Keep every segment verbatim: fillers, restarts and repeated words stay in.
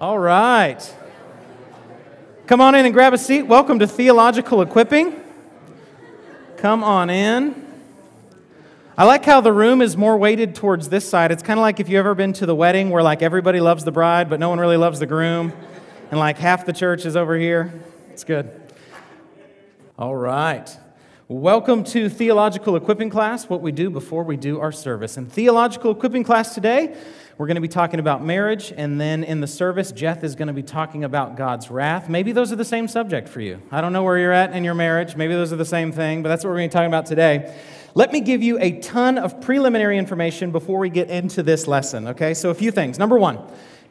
All right. Come on in and grab a seat. Welcome to Theological Equipping. Come on in. I like how the room is more weighted towards this side. It's kind of like if you've ever been to the wedding where like everybody loves the bride, but no one really loves the groom. And like half the church is over here. It's good. All right. Welcome to Theological Equipping Class, what we do before we do our service. In Theological Equipping Class today, we're going to be talking about marriage, and then in the service, Jeff is going to be talking about God's wrath. Maybe those are the same subject for you. I don't know where you're at in your marriage. Maybe those are the same thing, but that's what we're going to be talking about today. Let me give you a ton of preliminary information before we get into this lesson, okay? So a few things. Number one,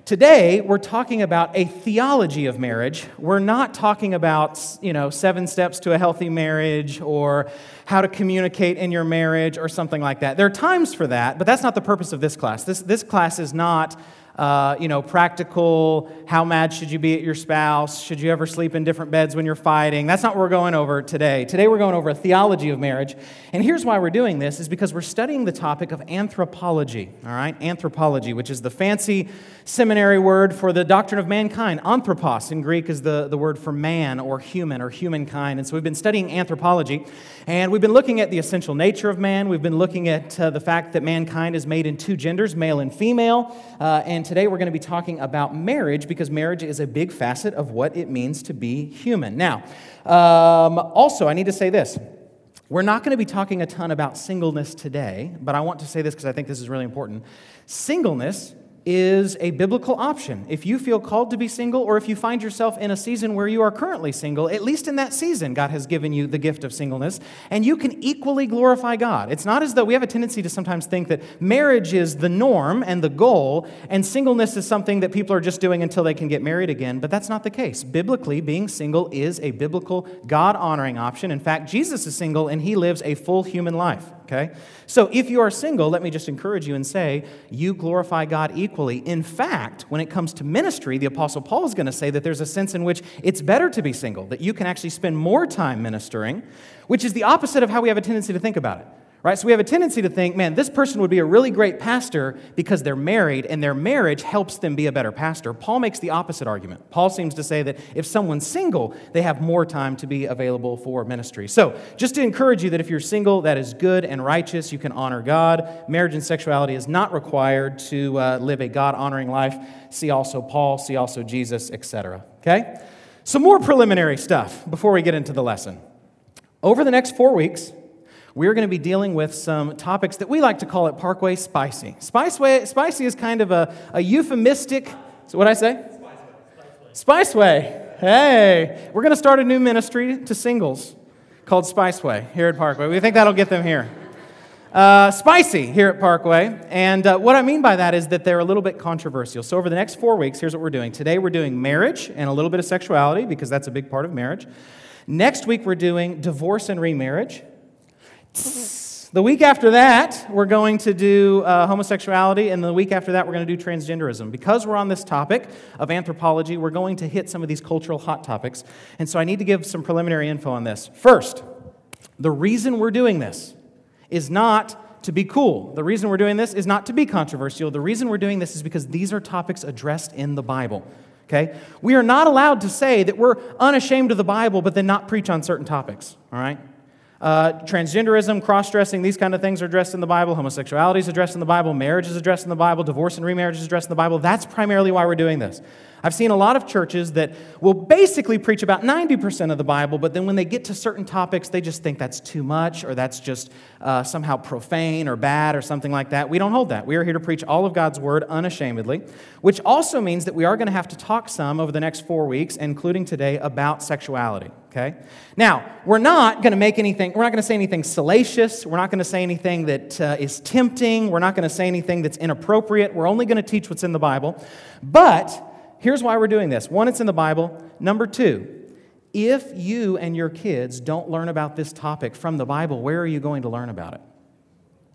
today, we're talking about a theology of marriage. We're not talking about, you know, seven steps to a healthy marriage or how to communicate in your marriage or something like that. There are times for that, but that's not the purpose of this class. This this class is not, uh, you know, practical, how mad should you be at your spouse? Should you ever sleep in different beds when you're fighting? That's not what we're going over today. Today, we're going over a theology of marriage. And here's why we're doing this is because we're studying the topic of anthropology, all right? Anthropology, which is the fancy seminary word for the doctrine of mankind. Anthropos in Greek is the, the word for man or human or humankind. And so we've been studying anthropology, and we've been looking at the essential nature of man. We've been looking at uh, the fact that mankind is made in two genders, male and female. Uh, and today we're going to be talking about marriage because marriage is a big facet of what it means to be human. Now, um, also I need to say this. We're not going to be talking a ton about singleness today, but I want to say this because I think this is really important. Singleness is a biblical option. If you feel called to be single, or if you find yourself in a season where you are currently single, at least in that season, God has given you the gift of singleness, and you can equally glorify God. It's not as though we have a tendency to sometimes think that marriage is the norm and the goal, and singleness is something that people are just doing until they can get married again, but that's not the case. Biblically, being single is a biblical, God-honoring option. In fact, Jesus is single, and he lives a full human life. Okay? So if you are single, let me just encourage you and say, you glorify God equally. In fact, when it comes to ministry, the Apostle Paul is going to say that there's a sense in which it's better to be single, that you can actually spend more time ministering, which is the opposite of how we have a tendency to think about it. Right? So we have a tendency to think, man, this person would be a really great pastor because they're married, and their marriage helps them be a better pastor. Paul makes the opposite argument. Paul seems to say that if someone's single, they have more time to be available for ministry. So just to encourage you that if you're single, that is good and righteous. You can honor God. Marriage and sexuality is not required to uh, live a God-honoring life. See also Paul, see also Jesus, et cetera. Okay? Some more preliminary stuff before we get into the lesson. Over the next four weeks, we're going to be dealing with some topics that we like to call at Parkway spicy. Spiceway, spicy is kind of a, a euphemistic, so what'd I say? Spiceway. Spiceway. Hey, we're going to start a new ministry to singles called Spiceway here at Parkway. We think that'll get them here. Uh, spicy here at Parkway, and uh, what I mean by that is that they're a little bit controversial. So over the next four weeks, here's what we're doing. Today we're doing marriage and a little bit of sexuality because that's a big part of marriage. Next week we're doing divorce and remarriage. The week after that, we're going to do uh, homosexuality, and the week after that, we're going to do transgenderism. Because we're on this topic of anthropology, we're going to hit some of these cultural hot topics, and so I need to give some preliminary info on this. First, the reason we're doing this is not to be cool. The reason we're doing this is not to be controversial. The reason we're doing this is because these are topics addressed in the Bible. Okay? We are not allowed to say that we're unashamed of the Bible, but then not preach on certain topics, all right? Uh, transgenderism, cross-dressing, these kind of things are addressed in the Bible. Homosexuality is addressed in the Bible. Marriage is addressed in the Bible. Divorce and remarriage is addressed in the Bible. That's primarily why we're doing this. I've seen a lot of churches that will basically preach about ninety percent of the Bible, but then when they get to certain topics, they just think that's too much or that's just uh, somehow profane or bad or something like that. We don't hold that. We are here to preach all of God's Word unashamedly, which also means that we are going to have to talk some over the next four weeks, including today, about sexuality. Okay? Now, we're not going to make anything, we're not going to say anything salacious, we're not going to say anything that uh, is tempting, we're not going to say anything that's inappropriate, we're only going to teach what's in the Bible. But here's why we're doing this. One, it's in the Bible. Number two, if you and your kids don't learn about this topic from the Bible, where are you going to learn about it?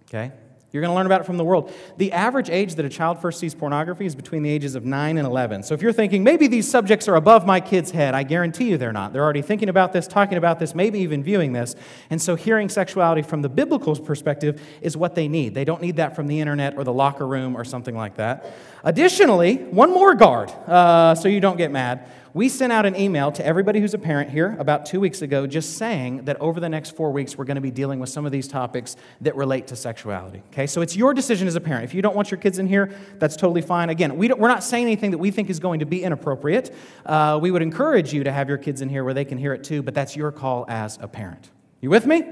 Okay? You're going to learn about it from the world. The average age that a child first sees pornography is between the ages of nine and eleven. So if you're thinking, maybe these subjects are above my kid's head, I guarantee you they're not. They're already thinking about this, talking about this, maybe even viewing this. And so hearing sexuality from the biblical perspective is what they need. They don't need that from the internet or the locker room or something like that. Additionally, one more guard, uh, so you don't get mad. We sent out an email to everybody who's a parent here about two weeks ago just saying that over the next four weeks we're going to be dealing with some of these topics that relate to sexuality. Okay, so it's your decision as a parent. If you don't want your kids in here, that's totally fine. Again, we don't, we're not saying anything that we think is going to be inappropriate. Uh, we would encourage you to have your kids in here where they can hear it too, but that's your call as a parent. You with me?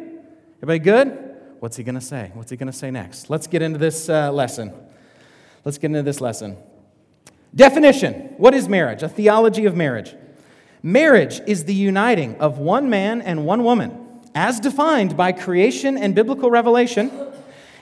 Everybody good? What's he going to say? What's he going to say next? Let's get into this uh, lesson. Let's get into this lesson. Definition. What is marriage? A theology of marriage. Marriage is the uniting of one man and one woman, as defined by creation and biblical revelation,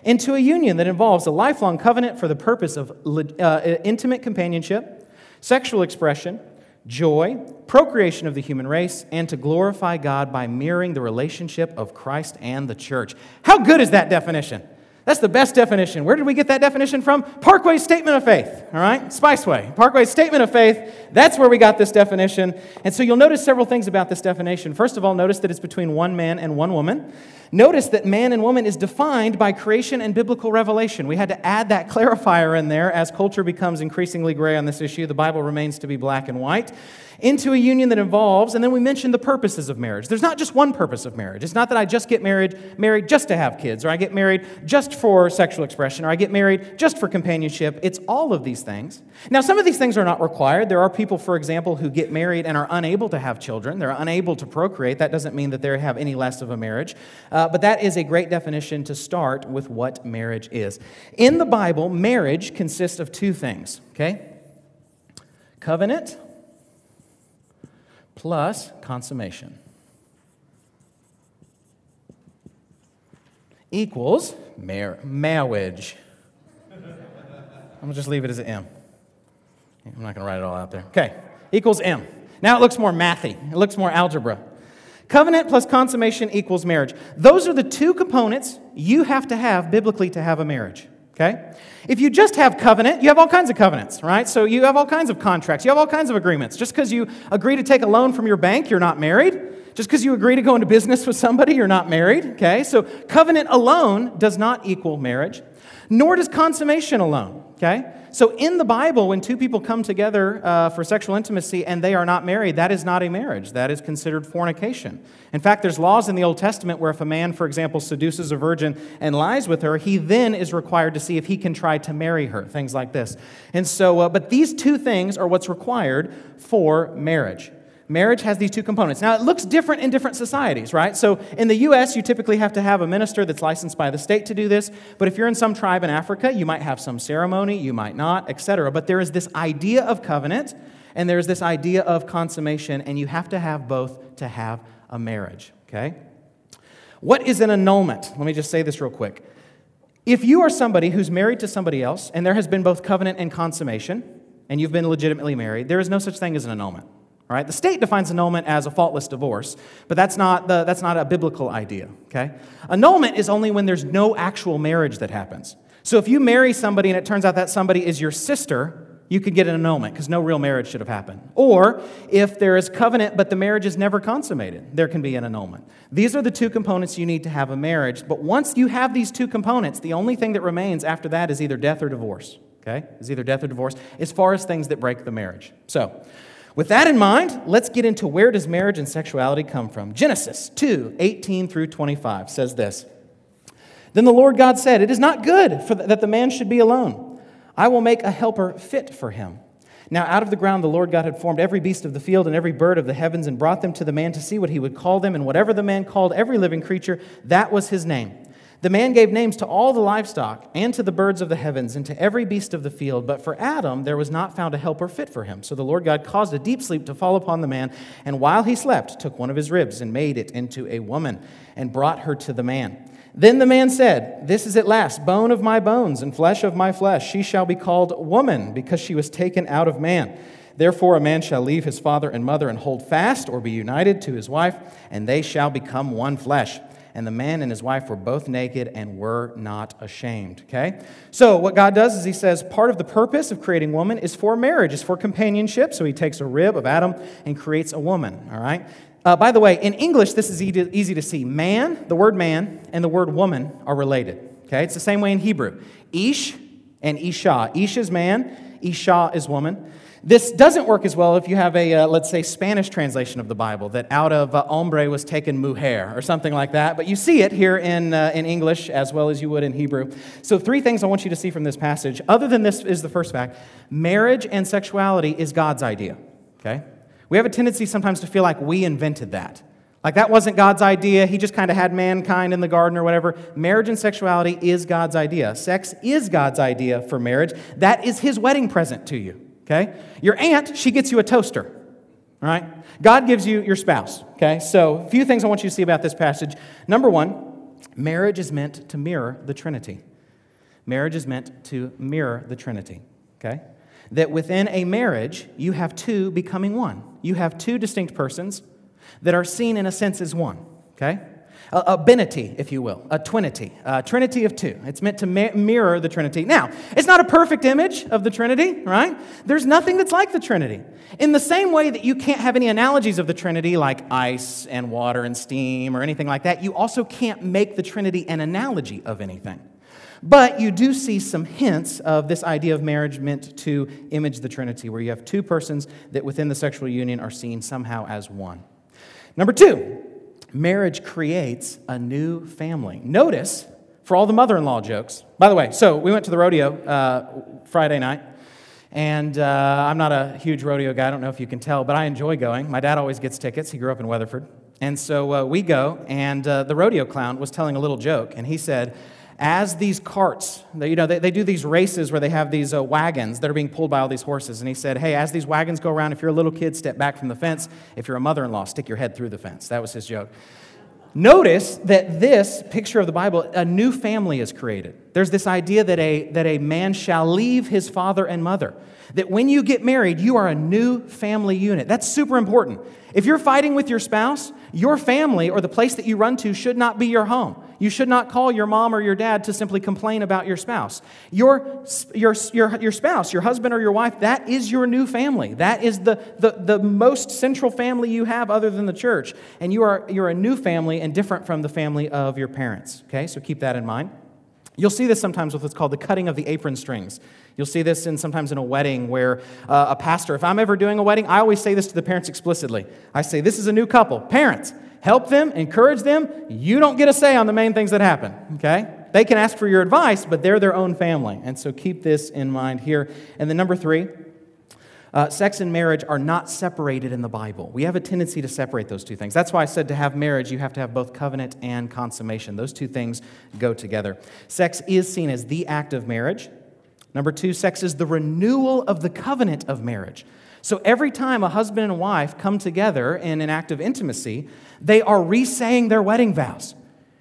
into a union that involves a lifelong covenant for the purpose of uh, intimate companionship, sexual expression, joy, procreation of the human race, and to glorify God by mirroring the relationship of Christ and the church. How good is that definition? That's the best definition. Where did we get that definition from? Parkway's Statement of Faith, all right? Spiceway. Parkway's Statement of Faith, that's where we got this definition. And so you'll notice several things about this definition. First of all, notice that it's between one man and one woman. Notice that man and woman is defined by creation and biblical revelation. We had to add that clarifier in there. As culture becomes increasingly gray on this issue, the Bible remains to be black and white. Into a union that involves, and then we mentioned the purposes of marriage. There's not just one purpose of marriage. It's not that I just get married, married just to have kids, or I get married just for sexual expression, or I get married just for companionship. It's all of these things. Now, some of these things are not required. There are people, for example, who get married and are unable to have children. They're unable to procreate. That doesn't mean that they have any less of a marriage. Uh, but that is a great definition to start with what marriage is. In the Bible, marriage consists of two things, okay? Covenant plus consummation equals mar- marriage. I'm going to just leave it as an M. I'm not going to write it all out there. Okay, equals M. Now it looks more mathy. It looks more algebra. Covenant plus consummation equals marriage. Those are the two components you have to have biblically to have a marriage. Okay? If you just have covenant, you have all kinds of covenants, right? So you have all kinds of contracts. You have all kinds of agreements. Just because you agree to take a loan from your bank, you're not married. Just because you agree to go into business with somebody, you're not married. Okay? So covenant alone does not equal marriage, nor does consummation alone. Okay? So in the Bible, when two people come together uh, for sexual intimacy and they are not married, that is not a marriage. That is considered fornication. In fact, there's laws in the Old Testament where if a man, for example, seduces a virgin and lies with her, he then is required to see if he can try to marry her, things like this. And so, uh, but these two things are what's required for marriage. Marriage has these two components. Now, it looks different in different societies, right? So in the U S, you typically have to have a minister that's licensed by the state to do this. But if you're in some tribe in Africa, you might have some ceremony, you might not, et cetera. But there is this idea of covenant, and there is this idea of consummation, and you have to have both to have a marriage, okay? What is an annulment? Let me just say this real quick. If you are somebody who's married to somebody else, and there has been both covenant and consummation, and you've been legitimately married, there is no such thing as an annulment. All right? The state defines annulment as a faultless divorce, but that's not the, that's not a biblical idea, okay? Annulment is only when there's no actual marriage that happens. So if you marry somebody and it turns out that somebody is your sister, you could get an annulment because no real marriage should have happened. Or if there is covenant but the marriage is never consummated, there can be an annulment. These are the two components you need to have a marriage, but once you have these two components, the only thing that remains after that is either death or divorce, okay? Is either death or divorce as far as things that break the marriage. So, with that in mind, let's get into where does marriage and sexuality come from. Genesis two, eighteen through twenty-five says this. Then the Lord God said, "It is not good for th- that the man should be alone. I will make a helper fit for him." Now out of the ground the Lord God had formed every beast of the field and every bird of the heavens and brought them to the man to see what he would call them. And whatever the man called every living creature, that was his name. The man gave names to all the livestock and to the birds of the heavens and to every beast of the field, but for Adam there was not found a helper fit for him. So the Lord God caused a deep sleep to fall upon the man, and while he slept, took one of his ribs and made it into a woman and brought her to the man. Then the man said, "This is at last bone of my bones and flesh of my flesh. She shall be called woman, because she was taken out of man. Therefore a man shall leave his father and mother and hold fast or be united to his wife, and they shall become one flesh." and the man and his wife were both naked and were not ashamed. Okay? So what God does is he says part of the purpose of creating woman is for marriage, is for companionship. So he takes a rib of Adam and creates a woman. All right? Uh, by the way, in English, this is easy, easy to see. Man, the word man, and the word woman are related. Okay? It's the same way in Hebrew. Ish and Isha. Ish is man, Isha is woman. This doesn't work as well if you have a, uh, let's say, Spanish translation of the Bible, that out of uh, hombre was taken mujer, or something like that. But you see it here in uh, in English as well as you would in Hebrew. So three things I want you to see from this passage. Other than this is the first fact. Marriage and sexuality is God's idea. Okay? We have a tendency sometimes to feel like we invented that. Like that wasn't God's idea. He just kind of had mankind in the garden or whatever. Marriage and sexuality is God's idea. Sex is God's idea for marriage. That is his wedding present to you. Okay? Your aunt, she gets you a toaster. All right? God gives you your spouse. Okay? So, a few things I want you to see about this passage. Number one, marriage is meant to mirror the Trinity. Marriage is meant to mirror the Trinity. Okay? That within a marriage, you have two becoming one. You have two distinct persons that are seen in a sense as one. Okay? A, a binity, if you will, a twinity, a trinity of two. It's meant to ma- mirror the Trinity. Now, it's not a perfect image of the Trinity, right? There's nothing that's like the Trinity. In the same way that you can't have any analogies of the Trinity like ice and water and steam or anything like that, you also can't make the Trinity an analogy of anything. But you do see some hints of this idea of marriage meant to image the Trinity, where you have two persons that within the sexual union are seen somehow as one. Number two, marriage creates a new family. Notice, for all the mother-in-law jokes, by the way, so we went to the rodeo uh, Friday night, and uh, I'm not a huge rodeo guy, I don't know if you can tell, but I enjoy going. My dad always gets tickets, he grew up in Weatherford, and so uh, we go, and uh, the rodeo clown was telling a little joke, and he said, as these carts, they, you know, they, they do these races where they have these uh, wagons that are being pulled by all these horses. And he said, hey, as these wagons go around, if you're a little kid, step back from the fence. If you're a mother-in-law, stick your head through the fence. That was his joke. Notice that this picture of the Bible, a new family is created. There's this idea that a, that a man shall leave his father and mother. That when you get married, you are a new family unit. That's super important. If you're fighting with your spouse, your family or the place that you run to should not be your home. You should not call your mom or your dad to simply complain about your spouse. Your, your, your, your spouse, your husband or your wife, that is your new family. That is the, the, the most central family you have other than the church. And you are, you're a new family and different from the family of your parents. Okay, so keep that in mind. You'll see this sometimes with what's called the cutting of the apron strings. You'll see this in sometimes in a wedding where uh, a pastor, if I'm ever doing a wedding, I always say this to the parents explicitly. I say, this is a new couple. Parents, help them, encourage them. You don't get a say on the main things that happen, okay? They can ask for your advice, but they're their own family. And so keep this in mind here. And then number three, uh, sex and marriage are not separated in the Bible. We have a tendency to separate those two things. That's why I said to have marriage, you have to have both covenant and consummation. Those two things go together. Sex is seen as the act of marriage. Number two, sex is the renewal of the covenant of marriage. So every time a husband and wife come together in an act of intimacy, they are re-saying their wedding vows.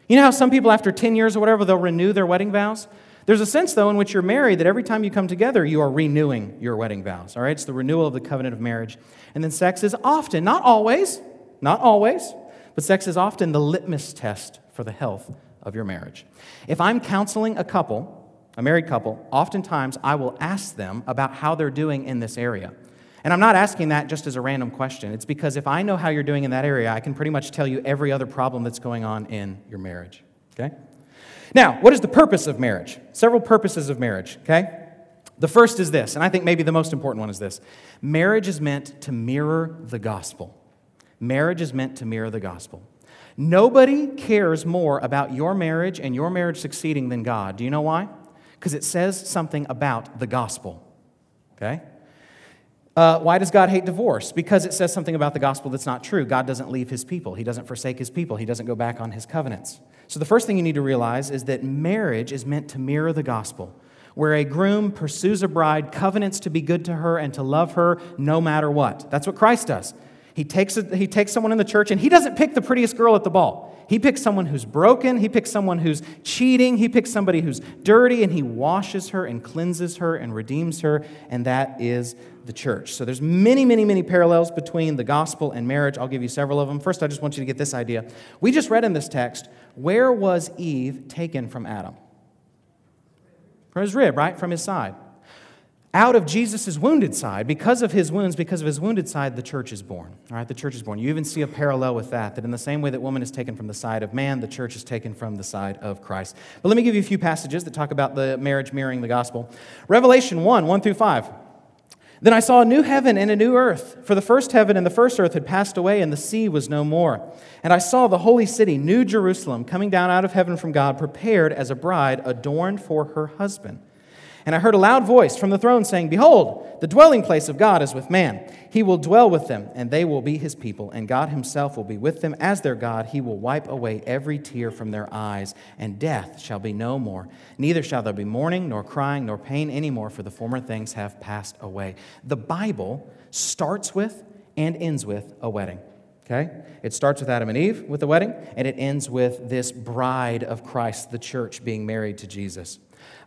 You know how some people after ten years or whatever, they'll renew their wedding vows? There's a sense, though, in which you're married that every time you come together, you are renewing your wedding vows. All right, it's the renewal of the covenant of marriage. And then sex is often, not always, not always, but sex is often the litmus test for the health of your marriage. If I'm counseling a couple, a married couple, oftentimes I will ask them about how they're doing in this area. And I'm not asking that just as a random question. It's because if I know how you're doing in that area, I can pretty much tell you every other problem that's going on in your marriage, okay? Now, what is the purpose of marriage? Several purposes of marriage, okay? The first is this, and I think maybe the most important one is this. Marriage is meant to mirror the gospel. Marriage is meant to mirror the gospel. Nobody cares more about your marriage and your marriage succeeding than God. Do you know why? Because it says something about the gospel, okay? Uh, why does God hate divorce? Because it says something about the gospel that's not true. God doesn't leave his people. He doesn't forsake his people. He doesn't go back on his covenants. So the first thing you need to realize is that marriage is meant to mirror the gospel, where a groom pursues a bride, covenants to be good to her and to love her no matter what. That's what Christ does. He takes a, he takes someone in the church, and he doesn't pick the prettiest girl at the ball. He picks someone who's broken. He picks someone who's cheating. He picks somebody who's dirty, and he washes her and cleanses her and redeems her, and that is the church. So there's many, many, many parallels between the gospel and marriage. I'll give you several of them. First, I just want you to get this idea. We just read in this text, where was Eve taken from Adam? From his rib, right? From his side. Out of Jesus' wounded side, because of his wounds, because of his wounded side, the church is born. All right, the church is born. You even see a parallel with that, that in the same way that woman is taken from the side of man, the church is taken from the side of Christ. But let me give you a few passages that talk about the marriage mirroring the gospel. Revelation one, one through five. Then I saw a new heaven and a new earth, for the first heaven and the first earth had passed away, and the sea was no more. And I saw the holy city, New Jerusalem, coming down out of heaven from God, prepared as a bride adorned for her husband. And I heard a loud voice from the throne saying, "Behold, the dwelling place of God is with man. He will dwell with them, and they will be his people, and God himself will be with them as their God. He will wipe away every tear from their eyes, and death shall be no more. Neither shall there be mourning, nor crying, nor pain anymore, for the former things have passed away." The Bible starts with and ends with a wedding. Okay? It starts with Adam and Eve with the wedding, and it ends with this bride of Christ, the church, being married to Jesus.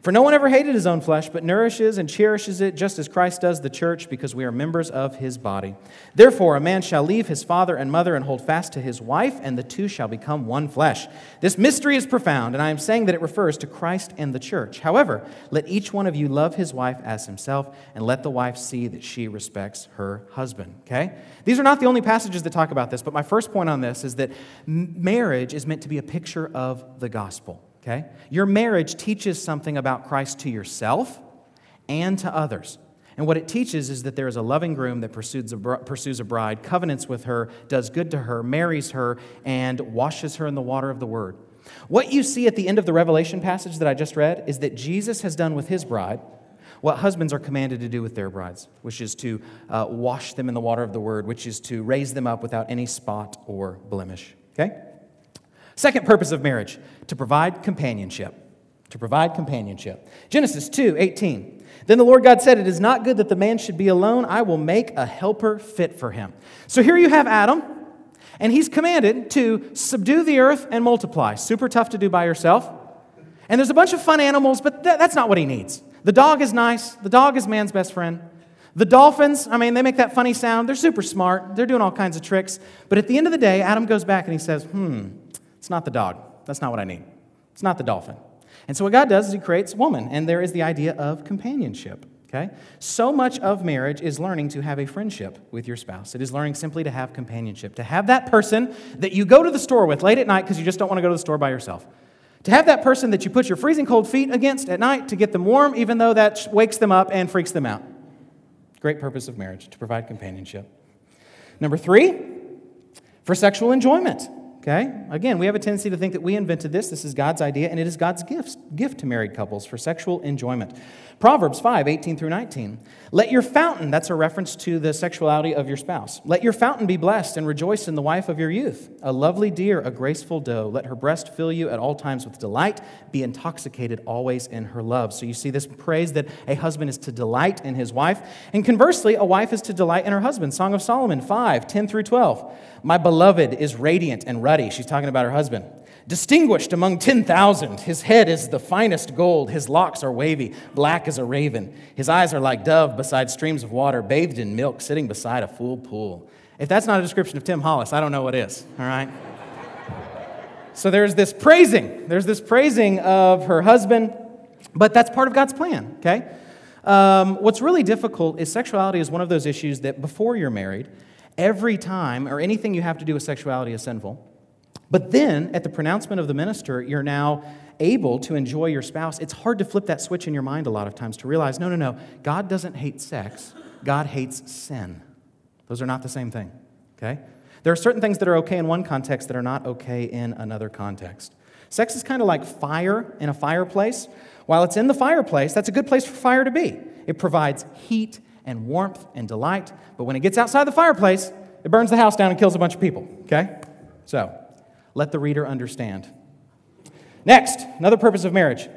For no one ever hated his own flesh, but nourishes and cherishes it, just as Christ does the church, because we are members of his body. Therefore, a man shall leave his father and mother and hold fast to his wife, and the two shall become one flesh. This mystery is profound, and I am saying that it refers to Christ and the church. However, let each one of you love his wife as himself, and let the wife see that she respects her husband. Okay? These are not the only passages that talk about this, but my first point on this is that marriage is meant to be a picture of the gospel. Okay? Your marriage teaches something about Christ to yourself and to others. And what it teaches is that there is a loving groom that pursues a bride, covenants with her, does good to her, marries her, and washes her in the water of the word. What you see at the end of the Revelation passage that I just read is that Jesus has done with his bride what husbands are commanded to do with their brides, which is to uh, wash them in the water of the word, which is to raise them up without any spot or blemish. Okay? Second purpose of marriage, to provide companionship. To provide companionship. Genesis two, eighteen. Then the Lord God said, "It is not good that the man should be alone. I will make a helper fit for him." So here you have Adam, and he's commanded to subdue the earth and multiply. Super tough to do by yourself. And there's a bunch of fun animals, but th- that's not what he needs. The dog is nice. The dog is man's best friend. The dolphins, I mean, they make that funny sound. They're super smart. They're doing all kinds of tricks. But at the end of the day, Adam goes back and he says, hmm, it's not the dog. That's not what I need. It's not the dolphin. And so what God does is he creates woman, and there is the idea of companionship, okay? So much of marriage is learning to have a friendship with your spouse. It is learning simply to have companionship, to have that person that you go to the store with late at night because you just don't want to go to the store by yourself, to have that person that you put your freezing cold feet against at night to get them warm, even though that wakes them up and freaks them out. Great purpose of marriage, to provide companionship. Number three, for sexual enjoyment. Okay? Again, we have a tendency to think that we invented this. This is God's idea, and it is God's gift, gift to married couples for sexual enjoyment. Proverbs five, eighteen through nineteen. Let your fountain, that's a reference to the sexuality of your spouse. Let your fountain be blessed and rejoice in the wife of your youth. A lovely deer, a graceful doe. Let her breast fill you at all times with delight. Be intoxicated always in her love. So you see this praise that a husband is to delight in his wife. And conversely, a wife is to delight in her husband. Song of Solomon five, ten through twelve. My beloved is radiant and ruddy. She's talking about her husband. Distinguished among ten thousand. His head is the finest gold. His locks are wavy, black as a raven. His eyes are like dove beside streams of water, bathed in milk, sitting beside a full pool. If that's not a description of Tim Hollis, I don't know what is, all right? So there's this praising. There's this praising of her husband, but that's part of God's plan, okay? Um, what's really difficult is sexuality is one of those issues that before you're married, every time or anything you have to do with sexuality is sinful. But then, at the pronouncement of the minister, you're now able to enjoy your spouse. It's hard to flip that switch in your mind a lot of times to realize, no, no, no, God doesn't hate sex. God hates sin. Those are not the same thing, okay? There are certain things that are okay in one context that are not okay in another context. Sex is kind of like fire in a fireplace. While it's in the fireplace, that's a good place for fire to be. It provides heat and warmth and delight, but when it gets outside the fireplace, it burns the house down and kills a bunch of people, okay? So, let the reader understand. Next, another purpose of marriage.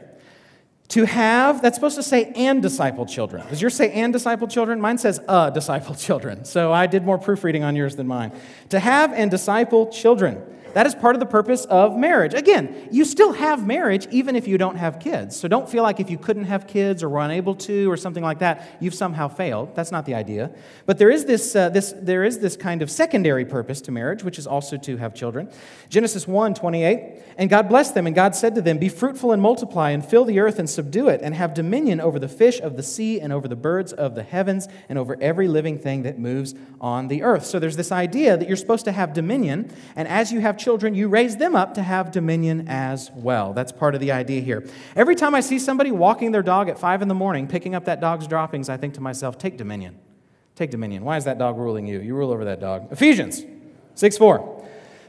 To have, that's supposed to say and disciple children. Does yours say and disciple children? Mine says uh disciple children. So I did more proofreading on yours than mine. To have and disciple children. That is part of the purpose of marriage. Again, you still have marriage even if you don't have kids. So don't feel like if you couldn't have kids or were unable to or something like that, you've somehow failed. That's not the idea. But there is this uh, this there is this kind of secondary purpose to marriage, which is also to have children. Genesis one twenty-eight, and God blessed them, and God said to them, "Be fruitful and multiply, and fill the earth and subdue it, and have dominion over the fish of the sea and over the birds of the heavens and over every living thing that moves on the earth." So there's this idea that you're supposed to have dominion, and as you have children, you raise them up to have dominion as well. That's part of the idea here. Every time I see somebody walking their dog at five in the morning, picking up that dog's droppings, I think to myself, take dominion. Take dominion. Why is that dog ruling you? You rule over that dog. Ephesians six four.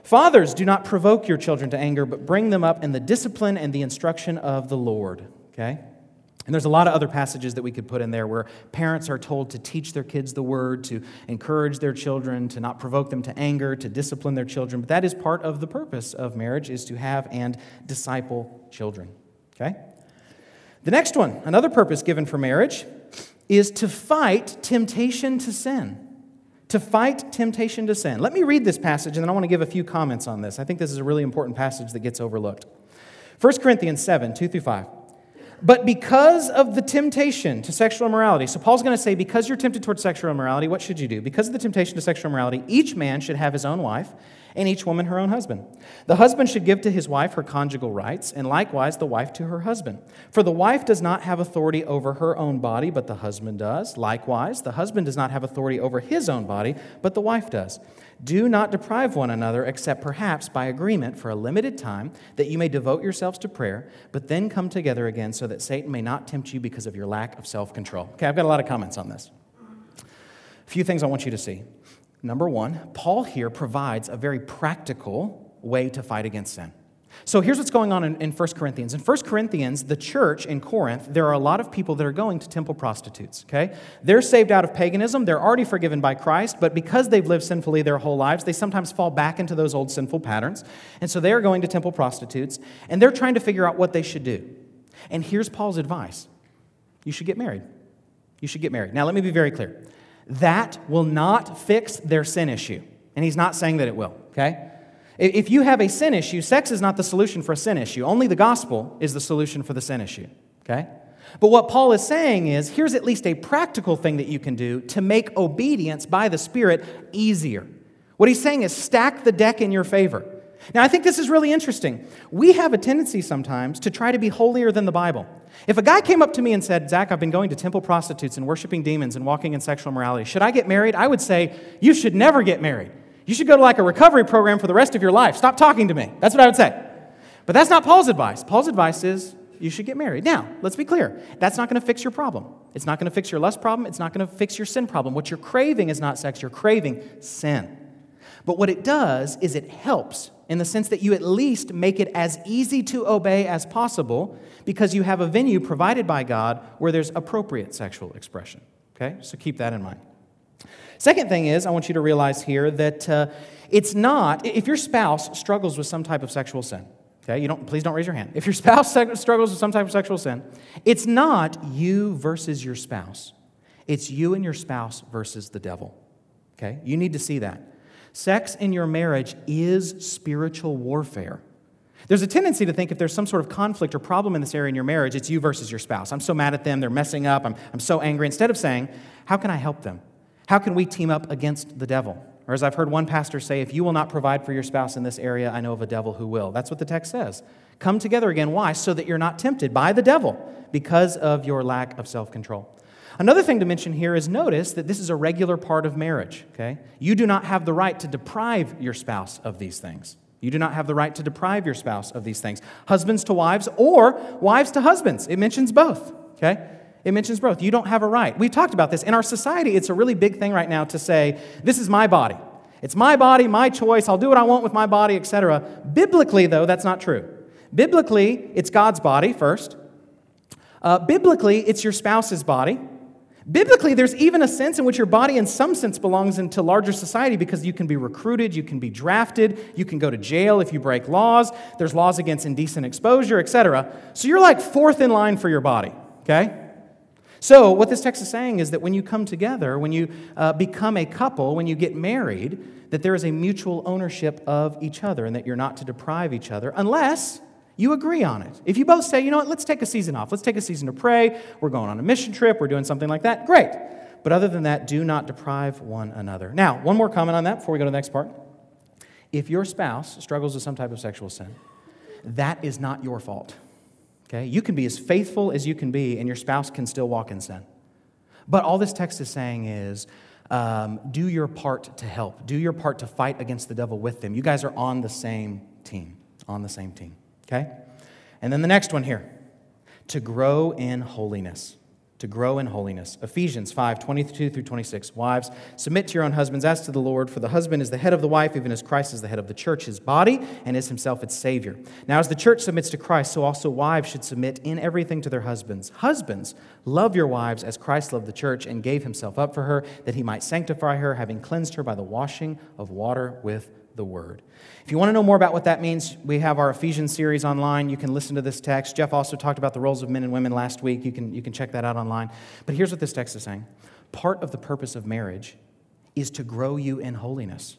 Fathers, do not provoke your children to anger, but bring them up in the discipline and the instruction of the Lord. Okay? And there's a lot of other passages that we could put in there where parents are told to teach their kids the word, to encourage their children, to not provoke them to anger, to discipline their children. But that is part of the purpose of marriage, is to have and disciple children. Okay? The next one, another purpose given for marriage, is to fight temptation to sin. To fight temptation to sin. Let me read this passage, and then I want to give a few comments on this. I think this is a really important passage that gets overlooked. First Corinthians seven, two through five. But because of the temptation to sexual immorality, so Paul's going to say, because you're tempted towards sexual immorality, what should you do? Because of the temptation to sexual immorality, each man should have his own wife, and each woman her own husband. The husband should give to his wife her conjugal rights, and likewise the wife to her husband. For the wife does not have authority over her own body, but the husband does. Likewise, the husband does not have authority over his own body, but the wife does. Do not deprive one another, except perhaps by agreement for a limited time, that you may devote yourselves to prayer, but then come together again so that Satan may not tempt you because of your lack of self-control. Okay, I've got a lot of comments on this. A few things I want you to see. Number one, Paul here provides a very practical way to fight against sin. So here's what's going on in, in First Corinthians. In First Corinthians, the church in Corinth, there are a lot of people that are going to temple prostitutes, okay? They're saved out of paganism. They're already forgiven by Christ, but because they've lived sinfully their whole lives, they sometimes fall back into those old sinful patterns. And so they are going to temple prostitutes, and they're trying to figure out what they should do. And here's Paul's advice. You should get married. You should get married. Now, let me be very clear. That will not fix their sin issue. And he's not saying that it will, okay? If you have a sin issue, sex is not the solution for a sin issue. Only the gospel is the solution for the sin issue, okay? But what Paul is saying is, here's at least a practical thing that you can do to make obedience by the Spirit easier. What he's saying is stack the deck in your favor. Now, I think this is really interesting. We have a tendency sometimes to try to be holier than the Bible. If a guy came up to me and said, Zach, I've been going to temple prostitutes and worshiping demons and walking in sexual morality, should I get married? I would say, you should never get married. You should go to like a recovery program for the rest of your life. Stop talking to me. That's what I would say. But that's not Paul's advice. Paul's advice is you should get married. Now, let's be clear. That's not going to fix your problem. It's not going to fix your lust problem. It's not going to fix your sin problem. What you're craving is not sex. You're craving sin. But what it does is it helps in the sense that you at least make it as easy to obey as possible because you have a venue provided by God where there's appropriate sexual expression, okay? So keep that in mind. Second thing is, I want you to realize here that uh, it's not, if your spouse struggles with some type of sexual sin, okay, you don't, please don't raise your hand. If your spouse struggles with some type of sexual sin, it's not you versus your spouse. It's you and your spouse versus the devil, okay? You need to see that. Sex in your marriage is spiritual warfare. There's a tendency to think if there's some sort of conflict or problem in this area in your marriage, it's you versus your spouse. I'm so mad at them. They're messing up. I'm, I'm so angry. Instead of saying, how can I help them? How can we team up against the devil? Or as I've heard one pastor say, if you will not provide for your spouse in this area, I know of a devil who will. That's what the text says. Come together again. Why? So that you're not tempted by the devil because of your lack of self-control. Another thing to mention here is notice that this is a regular part of marriage, okay? You do not have the right to deprive your spouse of these things. You do not have the right to deprive your spouse of these things. Husbands to wives or wives to husbands. It mentions both, okay? It mentions both. You don't have a right. We've talked about this. In our society, it's a really big thing right now to say, this is my body. It's my body, my choice, I'll do what I want with my body, et cetera. Biblically, though, that's not true. Biblically, it's God's body first. Uh, biblically, it's your spouse's body. Biblically, there's even a sense in which your body in some sense belongs into larger society because you can be recruited, you can be drafted, you can go to jail if you break laws. There's laws against indecent exposure, et cetera. So you're like fourth in line for your body, okay? So what this text is saying is that when you come together, when you uh, become a couple, when you get married, that there is a mutual ownership of each other and that you're not to deprive each other unless you agree on it. If you both say, you know what, let's take a season off. Let's take a season to pray. We're going on a mission trip. We're doing something like that. Great. But other than that, do not deprive one another. Now, one more comment on that before we go to the next part. If your spouse struggles with some type of sexual sin, that is not your fault. Okay? You can be as faithful as you can be, and your spouse can still walk in sin. But all this text is saying is, um, do your part to help. Do your part to fight against the devil with them. You guys are on the same team. On the same team. Okay? And then the next one here, to grow in holiness. To grow in holiness. Ephesians five, twenty-two through twenty-six. Wives, submit to your own husbands as to the Lord, for the husband is the head of the wife, even as Christ is the head of the church, his body, and is himself its Savior. Now, as the church submits to Christ, so also wives should submit in everything to their husbands. Husbands, love your wives as Christ loved the church and gave himself up for her, that he might sanctify her, having cleansed her by the washing of water with the word. If you want to know more about what that means, we have our Ephesians series online. You can listen to this text. Jeff also talked about the roles of men and women last week. You can, you can check that out online. But here's what this text is saying. Part of the purpose of marriage is to grow you in holiness.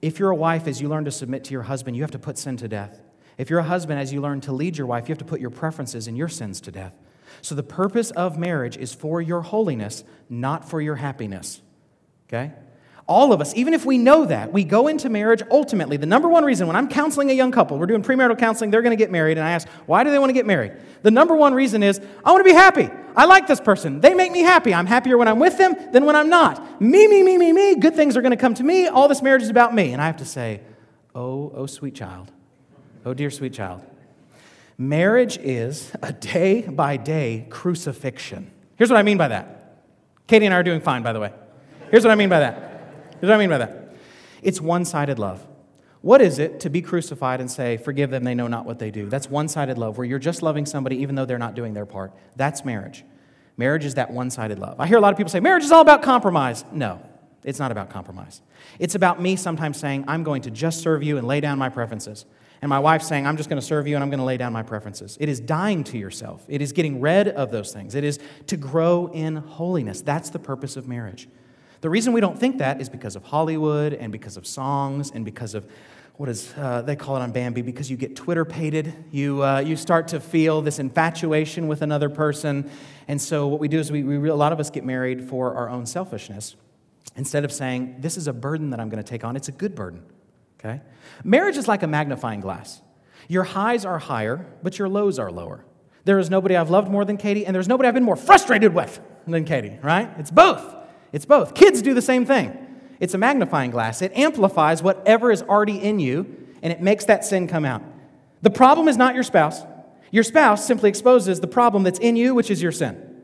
If you're a wife, as you learn to submit to your husband, you have to put sin to death. If you're a husband, as you learn to lead your wife, you have to put your preferences and your sins to death. So the purpose of marriage is for your holiness, not for your happiness. Okay? All of us, even if we know that, we go into marriage ultimately. The number one reason when I'm counseling a young couple, we're doing premarital counseling, they're going to get married, and I ask, why do they want to get married? The number one reason is, I want to be happy. I like this person. They make me happy. I'm happier when I'm with them than when I'm not. Me, me, me, me, me. Good things are going to come to me. All this marriage is about me. And I have to say, oh, oh, sweet child. Oh, dear, sweet child. Marriage is a day-by-day crucifixion. Here's what I mean by that. Katie and I are doing fine, by the way. Here's what I mean by that. Here's what I mean by that. It's one-sided love. What is it to be crucified and say, forgive them, they know not what they do? That's one-sided love, where you're just loving somebody even though they're not doing their part. That's marriage. Marriage is that one-sided love. I hear a lot of people say, marriage is all about compromise. No, it's not about compromise. It's about me sometimes saying, I'm going to just serve you and lay down my preferences. And my wife saying, I'm just going to serve you and I'm going to lay down my preferences. It is dying to yourself. It is getting rid of those things. It is to grow in holiness. That's the purpose of marriage. The reason we don't think that is because of Hollywood and because of songs and because of, what is, uh, they call it on Bambi, because you get Twitter-pated. You uh, you start to feel this infatuation with another person. And so what we do is we, we a lot of us get married for our own selfishness instead of saying, this is a burden that I'm going to take on. It's a good burden, okay? Marriage is like a magnifying glass. Your highs are higher, but your lows are lower. There is nobody I've loved more than Katie, and there's nobody I've been more frustrated with than Katie, right? It's both. It's both. Kids do the same thing. It's a magnifying glass. It amplifies whatever is already in you, and it makes that sin come out. The problem is not your spouse. Your spouse simply exposes the problem that's in you, which is your sin,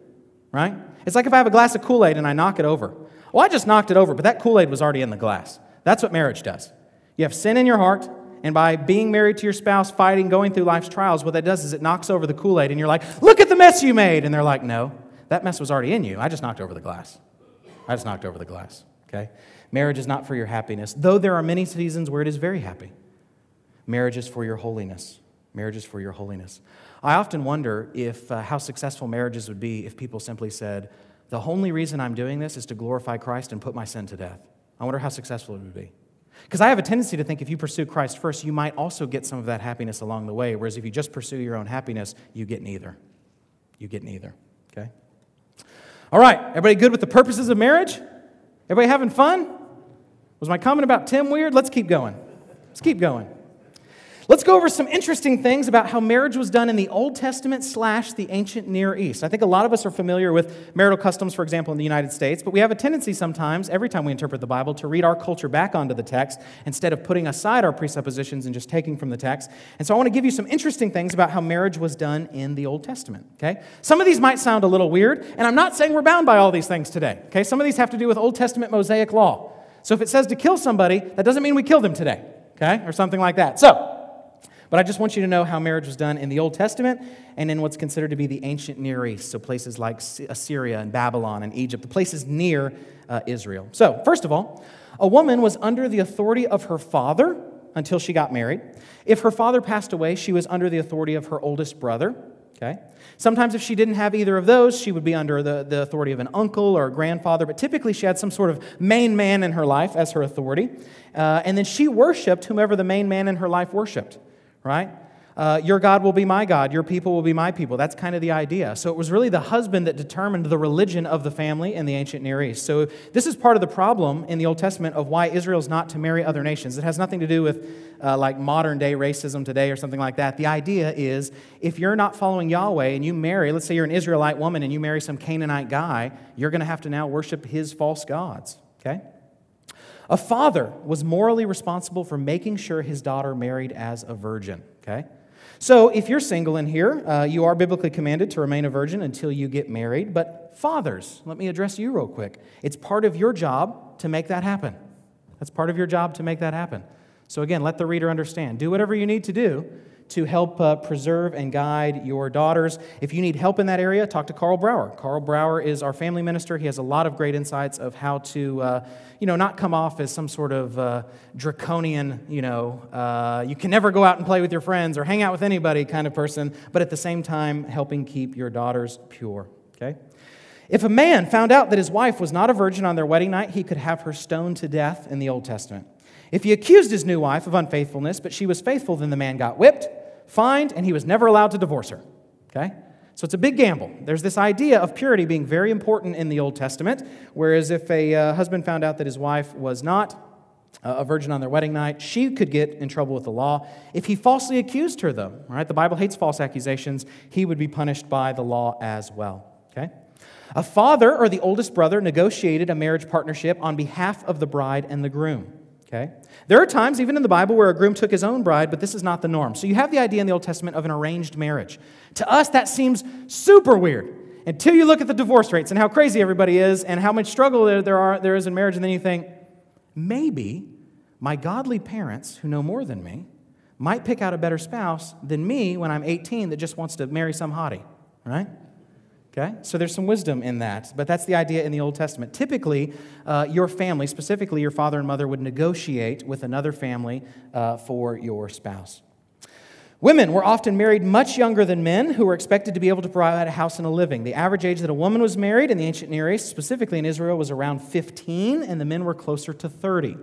right? It's like if I have a glass of Kool-Aid and I knock it over. Well, I just knocked it over, but that Kool-Aid was already in the glass. That's what marriage does. You have sin in your heart, and by being married to your spouse, fighting, going through life's trials, what that does is it knocks over the Kool-Aid, and you're like, look at the mess you made. And they're like, no, that mess was already in you. I just knocked over the glass. I just knocked over the glass, okay? Marriage is not for your happiness, though there are many seasons where it is very happy. Marriage is for your holiness. Marriage is for your holiness. I often wonder if uh, how successful marriages would be if people simply said, the only reason I'm doing this is to glorify Christ and put my sin to death. I wonder how successful it would be. Because I have a tendency to think if you pursue Christ first, you might also get some of that happiness along the way, whereas if you just pursue your own happiness, you get neither. You get neither, okay? All right, everybody good with the purposes of marriage? Everybody having fun? Was my comment about Tim weird? Let's keep going. Let's keep going. Let's go over some interesting things about how marriage was done in the Old Testament slash the ancient Near East. I think a lot of us are familiar with marital customs, for example, in the United States, but we have a tendency sometimes, every time we interpret the Bible, to read our culture back onto the text instead of putting aside our presuppositions and just taking from the text. And so I want to give you some interesting things about how marriage was done in the Old Testament, okay? Some of these might sound a little weird, and I'm not saying we're bound by all these things today, okay? Some of these have to do with Old Testament Mosaic law. So if it says to kill somebody, that doesn't mean we kill them today, okay? Or something like that. So, but I just want you to know how marriage was done in the Old Testament and in what's considered to be the ancient Near East, so places like Assyria and Babylon and Egypt, the places near uh, Israel. So, first of all, a woman was under the authority of her father until she got married. If her father passed away, she was under the authority of her oldest brother, okay? Sometimes if she didn't have either of those, she would be under the, the authority of an uncle or a grandfather, but typically she had some sort of main man in her life as her authority, uh, and then she worshipped whomever the main man in her life worshipped, right? Uh, your God will be my God, your people will be my people. That's kind of the idea. So it was really the husband that determined the religion of the family in the ancient Near East. So this is part of the problem in the Old Testament of why Israel's not to marry other nations. It has nothing to do with uh, like modern day racism today or something like that. The idea is if you're not following Yahweh and you marry, let's say you're an Israelite woman and you marry some Canaanite guy, you're going to have to now worship his false gods, okay? A father was morally responsible for making sure his daughter married as a virgin, okay? So if you're single in here, uh, you are biblically commanded to remain a virgin until you get married. But fathers, let me address you real quick. It's part of your job to make that happen. That's part of your job to make that happen. So again, let the reader understand. Do whatever you need to do to help uh, preserve and guide your daughters. If you need help in that area, talk to Carl Brower. Carl Brower is our family minister. He has a lot of great insights of how to, uh, you know, not come off as some sort of uh, draconian, you know, uh, you can never go out and play with your friends or hang out with anybody kind of person, but at the same time, helping keep your daughters pure, okay? If a man found out that his wife was not a virgin on their wedding night, he could have her stoned to death in the Old Testament. If he accused his new wife of unfaithfulness, but she was faithful, then the man got whipped, fined, and he was never allowed to divorce her, okay? So it's a big gamble. There's this idea of purity being very important in the Old Testament, whereas if a uh, husband found out that his wife was not uh, a virgin on their wedding night, she could get in trouble with the law. If he falsely accused her, though, all right, the Bible hates false accusations, he would be punished by the law as well, okay? A father or the oldest brother negotiated a marriage partnership on behalf of the bride and the groom, okay? There are times, even in the Bible, where a groom took his own bride, but this is not the norm. So you have the idea in the Old Testament of an arranged marriage. To us, that seems super weird until you look at the divorce rates and how crazy everybody is and how much struggle there are there is in marriage, and then you think, maybe my godly parents who know more than me might pick out a better spouse than me when I'm eighteen that just wants to marry some hottie, right? Okay, so there's some wisdom in that, but that's the idea in the Old Testament. Typically, uh, your family, specifically your father and mother, would negotiate with another family uh, for your spouse. Women were often married much younger than men who were expected to be able to provide a house and a living. The average age that a woman was married in the ancient Near East, specifically in Israel, was around fifteen, and the men were closer to thirty.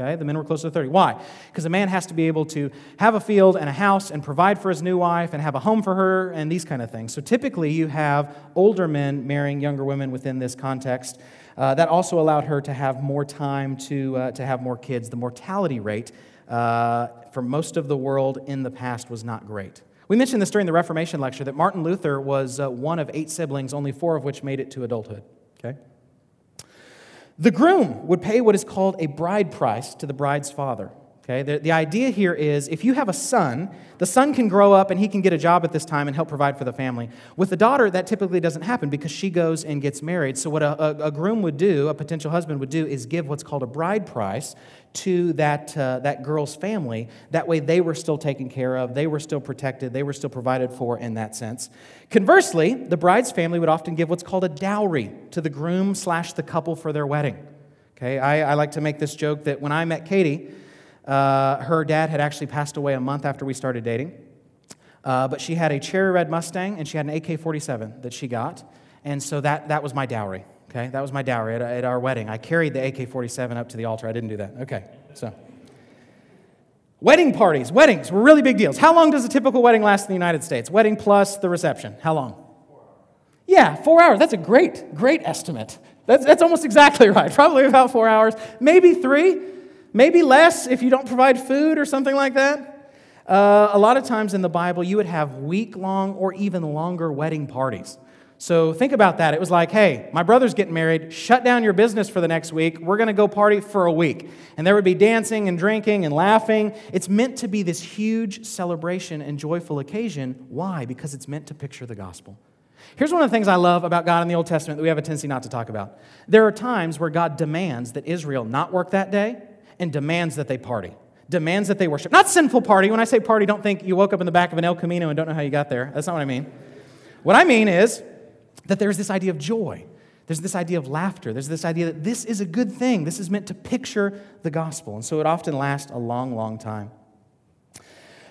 Okay, the men were closer to thirty. Why? Because a man has to be able to have a field and a house and provide for his new wife and have a home for her and these kind of things. So typically you have older men marrying younger women within this context. Uh, that also allowed her to have more time to, uh, to have more kids. The mortality rate uh, for most of the world in the past was not great. We mentioned this during the Reformation lecture that Martin Luther was uh, one of eight siblings, only four of which made it to adulthood. Okay? The groom would pay what is called a bride price to the bride's father. Okay, the, the idea here is if you have a son, the son can grow up and he can get a job at this time and help provide for the family. With the daughter, that typically doesn't happen because she goes and gets married. So what a, a, a groom would do, a potential husband would do, is give what's called a bride price to that, uh, that girl's family. That way they were still taken care of, they were still protected, they were still provided for in that sense. Conversely, the bride's family would often give what's called a dowry to the groom slash the couple for their wedding. Okay, I, I like to make this joke that when I met Katie, Uh, her dad had actually passed away a month after we started dating, uh, but she had a cherry red Mustang and she had an A K forty-seven that she got, and so that, that was my dowry, okay? That was my dowry at, at our wedding. I carried the A K forty-seven up to the altar. I didn't do that. Okay, so. Wedding parties, weddings were really big deals. How long does a typical wedding last in the United States? Wedding plus the reception, how long? Four hours. Yeah, four hours. That's a great, great estimate. That's, that's almost exactly right. Probably about four hours, maybe three. Maybe less if you don't provide food or something like that. Uh, a lot of times in the Bible, you would have week-long or even longer wedding parties. So think about that. It was like, hey, my brother's getting married. Shut down your business for the next week. We're going to go party for a week. And there would be dancing and drinking and laughing. It's meant to be this huge celebration and joyful occasion. Why? Because it's meant to picture the gospel. Here's one of the things I love about God in the Old Testament that we have a tendency not to talk about. There are times where God demands that Israel not work that day and demands that they party, demands that they worship. Not sinful party. When I say party, don't think you woke up in the back of an El Camino and don't know how you got there. That's not what I mean. What I mean is that there's this idea of joy. There's this idea of laughter. There's this idea that this is a good thing. This is meant to picture the gospel. And so it often lasts a long, long time.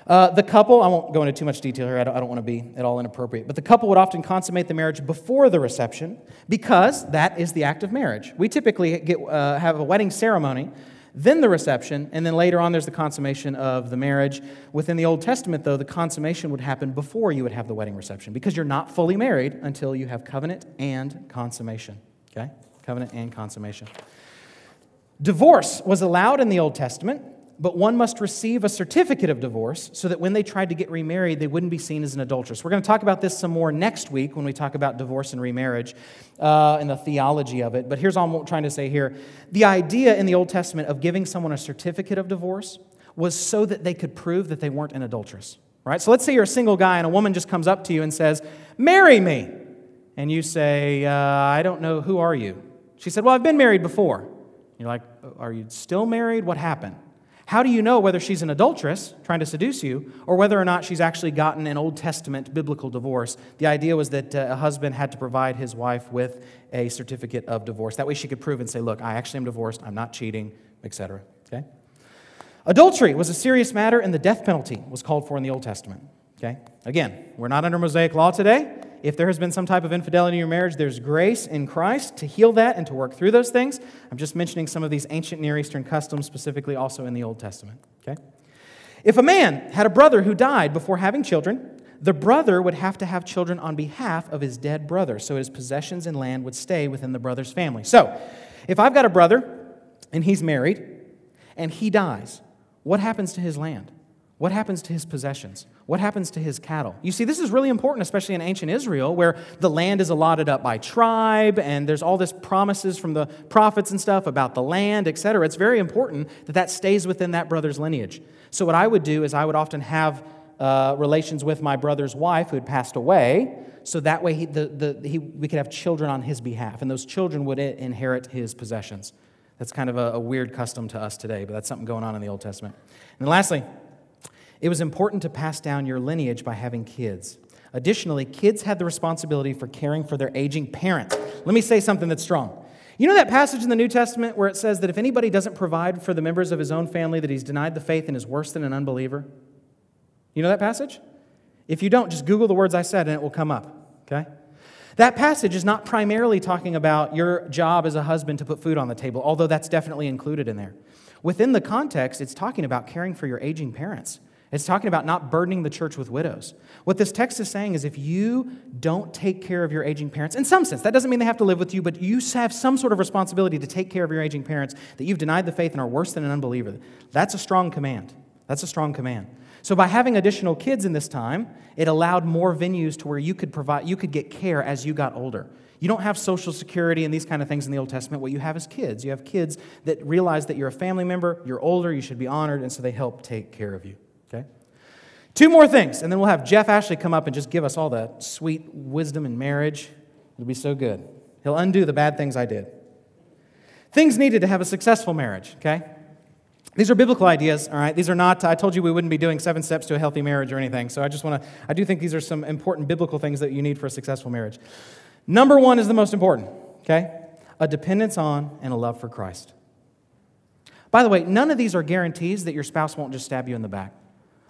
Uh, the couple, I won't go into too much detail here. I don't, I don't want to be at all inappropriate. But the couple would often consummate the marriage before the reception because that is the act of marriage. We typically get, uh, have a wedding ceremony, then the reception, and then later on there's the consummation of the marriage. Within the Old Testament, though, the consummation would happen before you would have the wedding reception because you're not fully married until you have covenant and consummation, okay? Covenant and consummation. Divorce was allowed in the Old Testament, but one must receive a certificate of divorce so that when they tried to get remarried, they wouldn't be seen as an adulteress. We're going to talk about this some more next week when we talk about divorce and remarriage uh, and the theology of it. But here's all I'm trying to say here. The idea in the Old Testament of giving someone a certificate of divorce was so that they could prove that they weren't an adulteress, right? So let's say you're a single guy and a woman just comes up to you and says, "Marry me." And you say, uh, "I don't know, who are you?" She said, "Well, I've been married before." You're like, "Are you still married? What happened?" How do you know whether she's an adulteress trying to seduce you or whether or not she's actually gotten an Old Testament biblical divorce? The idea was that a husband had to provide his wife with a certificate of divorce. That way she could prove and say, "Look, I actually am divorced, I'm not cheating," et cetera. Okay? Adultery was a serious matter and the death penalty was called for in the Old Testament. Okay? Again, we're not under Mosaic law today. If there has been some type of infidelity in your marriage, there's grace in Christ to heal that and to work through those things. I'm just mentioning some of these ancient Near Eastern customs, specifically also in the Old Testament. Okay? If a man had a brother who died before having children, the brother would have to have children on behalf of his dead brother, so his possessions and land would stay within the brother's family. So, if I've got a brother, and he's married, and he dies, what happens to his land? What happens to his possessions? What happens to his cattle? You see, this is really important, especially in ancient Israel, where the land is allotted up by tribe, and there's all this promises from the prophets and stuff about the land, et cetera. It's very important that that stays within that brother's lineage. So what I would do is I would often have uh, relations with my brother's wife who had passed away, so that way he, the, the, he, we could have children on his behalf, and those children would inherit his possessions. That's kind of a, a weird custom to us today, but that's something going on in the Old Testament. And lastly, it was important to pass down your lineage by having kids. Additionally, kids had the responsibility for caring for their aging parents. Let me say something that's strong. You know that passage in the New Testament where it says that if anybody doesn't provide for the members of his own family, that he's denied the faith and is worse than an unbeliever? You know that passage? If you don't, just Google the words I said and it will come up, okay? That passage is not primarily talking about your job as a husband to put food on the table, although that's definitely included in there. Within the context, it's talking about caring for your aging parents. It's talking about not burdening the church with widows. What this text is saying is if you don't take care of your aging parents, in some sense, that doesn't mean they have to live with you, but you have some sort of responsibility to take care of your aging parents, that you've denied the faith and are worse than an unbeliever. That's a strong command. That's a strong command. So by having additional kids in this time, it allowed more venues to where you could provide, you could get care as you got older. You don't have Social Security and these kind of things in the Old Testament. What you have is kids. You have kids that realize that you're a family member, you're older, you should be honored, and so they help take care of you. Okay? Two more things, and then we'll have Jeff Ashley come up and just give us all the sweet wisdom in marriage. It'll be so good. He'll undo the bad things I did. Things needed to have a successful marriage, okay? These are biblical ideas, all right? These are not, I told you we wouldn't be doing seven steps to a healthy marriage or anything, so I just want to, I do think these are some important biblical things that you need for a successful marriage. Number one is the most important, okay? A dependence on and a love for Christ. By the way, none of these are guarantees that your spouse won't just stab you in the back.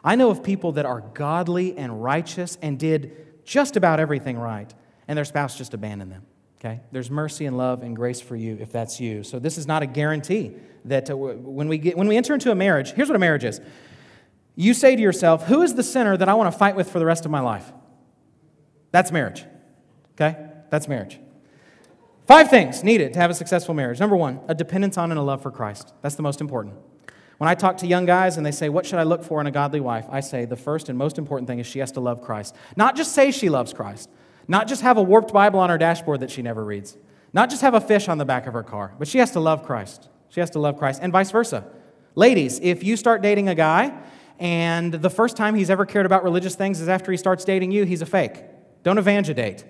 I know of people that are godly and righteous and did just about everything right, and their spouse just abandoned them, okay? There's mercy and love and grace for you if that's you. So this is not a guarantee that uh, when we get, when we enter into a marriage, here's what a marriage is. You say to yourself, who is the sinner that I want to fight with for the rest of my life? That's marriage, okay? That's marriage. Five things needed to have a successful marriage. Number one, a dependence on and a love for Christ. That's the most important. When I talk to young guys and they say, what should I look for in a godly wife? I say the first and most important thing is she has to love Christ. Not just say she loves Christ. Not just have a warped Bible on her dashboard that she never reads. Not just have a fish on the back of her car. But she has to love Christ. She has to love Christ and vice versa. Ladies, if you start dating a guy and the first time he's ever cared about religious things is after he starts dating you, he's a fake. Don't evangelize.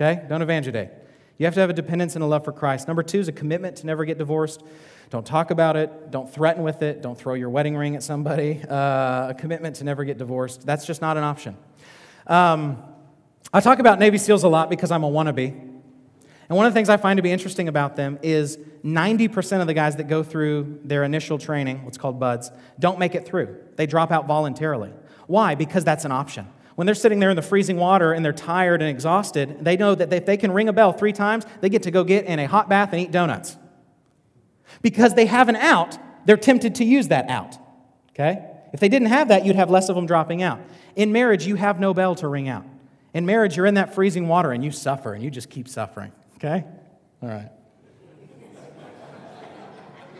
okay? Don't evangelize. You have to have a dependence and a love for Christ. Number two is a commitment to never get divorced. Don't talk about it. Don't threaten with it. Don't throw your wedding ring at somebody. Uh, a commitment to never get divorced. That's just not an option. Um, I talk about Navy SEALs a lot because I'm a wannabe. And one of the things I find to be interesting about them is ninety percent of the guys that go through their initial training, what's called BUDS, don't make it through. They drop out voluntarily. Why? Because that's an option. When they're sitting there in the freezing water and they're tired and exhausted, they know that if they can ring a bell three times, they get to go get in a hot bath and eat donuts. Because they have an out, they're tempted to use that out, okay? If they didn't have that, you'd have less of them dropping out. In marriage, you have no bell to ring out. In marriage, you're in that freezing water and you suffer and you just keep suffering, okay? All right.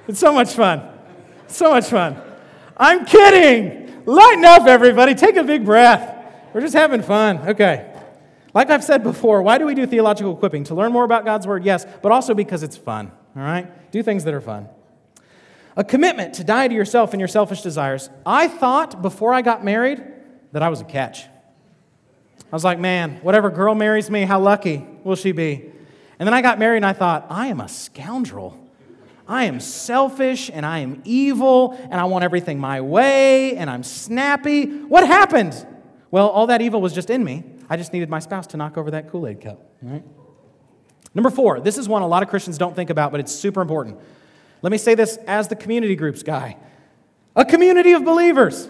It's so much fun. So much fun. I'm kidding. Lighten up, everybody. Take a big breath. We're just having fun. Okay. Like I've said before, why do we do theological equipping? To learn more about God's Word, yes, but also because it's fun, all right? Do things that are fun. A commitment to die to yourself and your selfish desires. I thought before I got married that I was a catch. I was like, man, whatever girl marries me, how lucky will she be? And then I got married and I thought, I am a scoundrel. I am selfish and I am evil and I want everything my way and I'm snappy. What happened? Well, all that evil was just in me. I just needed my spouse to knock over that Kool-Aid cup. All right? Number four, this is one a lot of Christians don't think about, but it's super important. Let me say this as the community groups guy. A community of believers.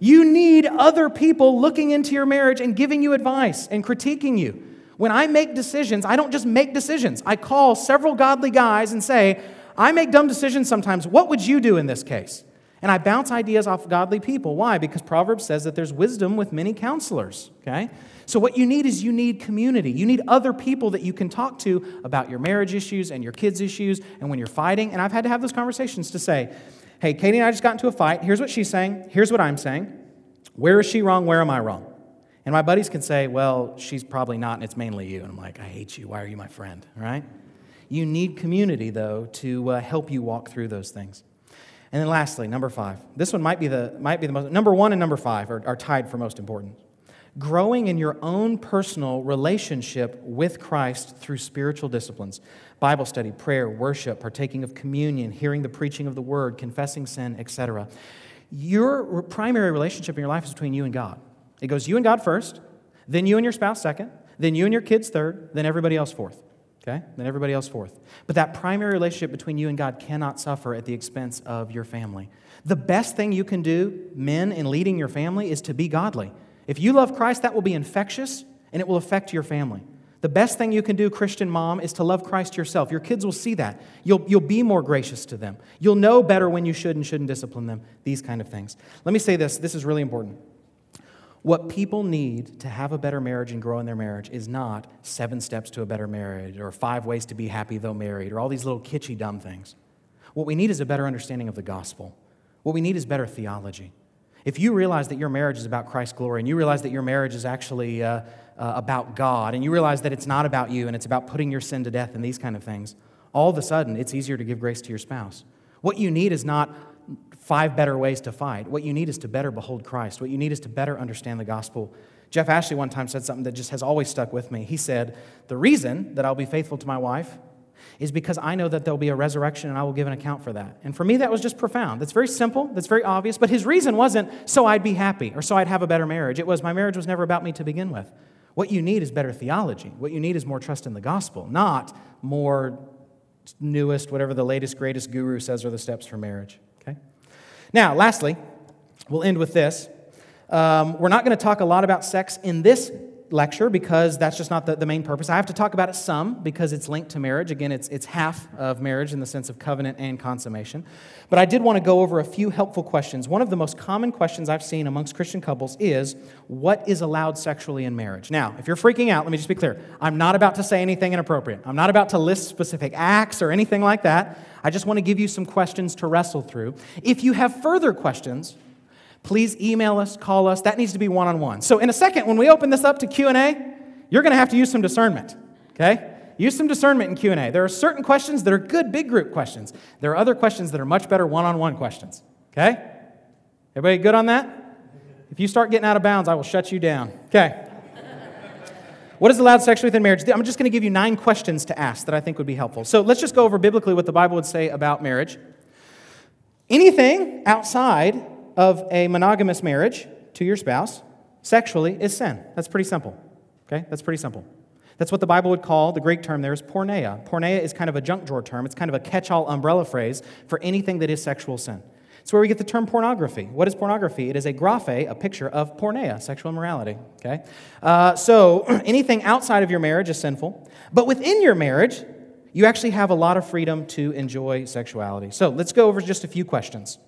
You need other people looking into your marriage and giving you advice and critiquing you. When I make decisions, I don't just make decisions. I call several godly guys and say, I make dumb decisions sometimes. What would you do in this case? And I bounce ideas off godly people. Why? Because Proverbs says that there's wisdom with many counselors, okay? So what you need is you need community. You need other people that you can talk to about your marriage issues and your kids' issues and when you're fighting. And I've had to have those conversations to say, hey, Katie and I just got into a fight. Here's what she's saying. Here's what I'm saying. Where is she wrong? Where am I wrong? And my buddies can say, well, she's probably not, and it's mainly you. And I'm like, I hate you. Why are you my friend, all right? You need community, though, to uh, help you walk through those things. And then lastly, number five. This one might be the might be the most. Number one and number five are, are tied for most important. Growing in your own personal relationship with Christ through spiritual disciplines. Bible study, prayer, worship, partaking of communion, hearing the preaching of the word, confessing sin, et cetera. Your primary relationship in your life is between you and God. It goes you and God first, then you and your spouse second, then you and your kids third, then everybody else fourth. Okay? Then everybody else forth. But that primary relationship between you and God cannot suffer at the expense of your family. The best thing you can do, men, in leading your family is to be godly. If you love Christ, that will be infectious, and it will affect your family. The best thing you can do, Christian mom, is to love Christ yourself. Your kids will see that. You'll, you'll be more gracious to them. You'll know better when you should and shouldn't discipline them, these kind of things. Let me say this. This is really important. What people need to have a better marriage and grow in their marriage is not seven steps to a better marriage or five ways to be happy though married or all these little kitschy dumb things. What we need is a better understanding of the gospel. What we need is better theology. If you realize that your marriage is about Christ's glory and you realize that your marriage is actually uh, uh, about God and you realize that it's not about you and it's about putting your sin to death and these kind of things, all of a sudden it's easier to give grace to your spouse. What you need is not five better ways to fight. What you need is to better behold Christ. What you need is to better understand the gospel. Jeff Ashley one time said something that just has always stuck with me. He said, the reason that I'll be faithful to my wife is because I know that there'll be a resurrection and I will give an account for that. And for me, that was just profound. That's very simple. That's very obvious. But his reason wasn't so I'd be happy or so I'd have a better marriage. It was my marriage was never about me to begin with. What you need is better theology. What you need is more trust in the gospel, not more newest, whatever the latest, greatest guru says are the steps for marriage. Now, lastly, we'll end with this. Um, we're not going to talk a lot about sex in this lecture because that's just not the, the main purpose. I have to talk about it some because it's linked to marriage. Again, it's it's half of marriage in the sense of covenant and consummation. But I did want to go over a few helpful questions. One of the most common questions I've seen amongst Christian couples is, what is allowed sexually in marriage? Now, if you're freaking out, let me just be clear. I'm not about to say anything inappropriate. I'm not about to list specific acts or anything like that. I just want to give you some questions to wrestle through. If you have further questions, please email us, call us. That needs to be one-on-one. So in a second, when we open this up to Q and A, you're going to have to use some discernment, okay? Use some discernment in Q and A. There are certain questions that are good big group questions. There are other questions that are much better one-on-one questions, okay? Everybody good on that? If you start getting out of bounds, I will shut you down, okay? What is allowed sexually within marriage? I'm just going to give you nine questions to ask that I think would be helpful. So let's just go over biblically what the Bible would say about marriage. Anything outside of a monogamous marriage to your spouse sexually is sin. That's pretty simple. Okay? That's pretty simple. That's what the Bible would call, the Greek term there is porneia. Porneia is kind of a junk drawer term. It's kind of a catch-all umbrella phrase for anything that is sexual sin. It's where we get the term pornography. What is pornography? It is a graphe, a picture of porneia, sexual immorality. Okay? Uh, so anything outside of your marriage is sinful. But within your marriage, you actually have a lot of freedom to enjoy sexuality. So let's go over just a few questions.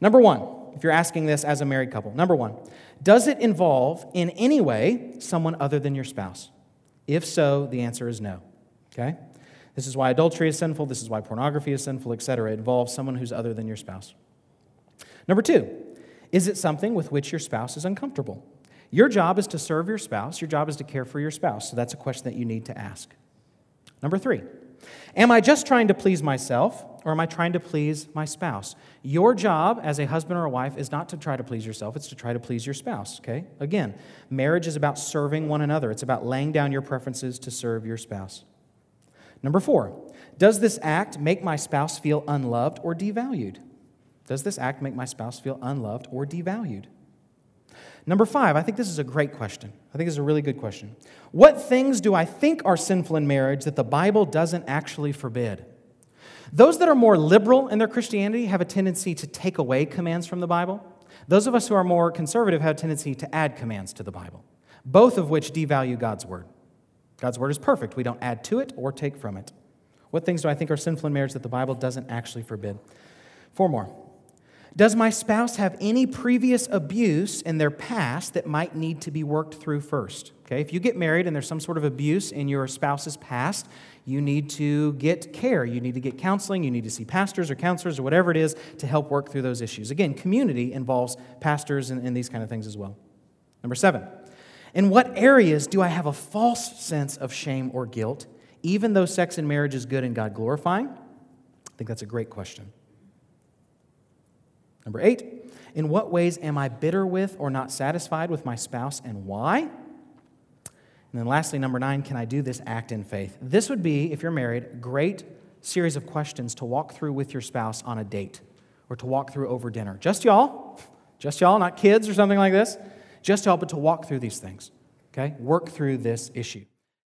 Number one, if you're asking this as a married couple. Number one, does it involve in any way someone other than your spouse? If so, the answer is no, okay? This is why adultery is sinful. This is why pornography is sinful, et cetera. It involves someone who's other than your spouse. Number two, is it something with which your spouse is uncomfortable? Your job is to serve your spouse. Your job is to care for your spouse. So that's a question that you need to ask. Number three, am I just trying to please myself or am I trying to please my spouse? Your job as a husband or a wife is not to try to please yourself, it's to try to please your spouse, okay? Again, marriage is about serving one another. It's about laying down your preferences to serve your spouse. Number four, does this act make my spouse feel unloved or devalued? Does this act make my spouse feel unloved or devalued? Number five, I think this is a great question. I think this is a really good question. What things do I think are sinful in marriage that the Bible doesn't actually forbid? Those that are more liberal in their Christianity have a tendency to take away commands from the Bible. Those of us who are more conservative have a tendency to add commands to the Bible, both of which devalue God's Word. God's Word is perfect. We don't add to it or take from it. What things do I think are sinful in marriage that the Bible doesn't actually forbid? Four more. Does my spouse have any previous abuse in their past that might need to be worked through first? Okay, if you get married and there's some sort of abuse in your spouse's past, you need to get care. You need to get counseling. You need to see pastors or counselors or whatever it is to help work through those issues. Again, community involves pastors and, and these kind of things as well. Number seven, in what areas do I have a false sense of shame or guilt, even though sex and marriage is good and God glorifying? I think that's a great question. Number eight, in what ways am I bitter with or not satisfied with my spouse and why? And then lastly, number nine, can I do this act in faith? This would be, if you're married, a great series of questions to walk through with your spouse on a date or to walk through over dinner. Just y'all, just y'all, not kids or something like this. Just y'all, but to walk through these things, okay? Work through this issue.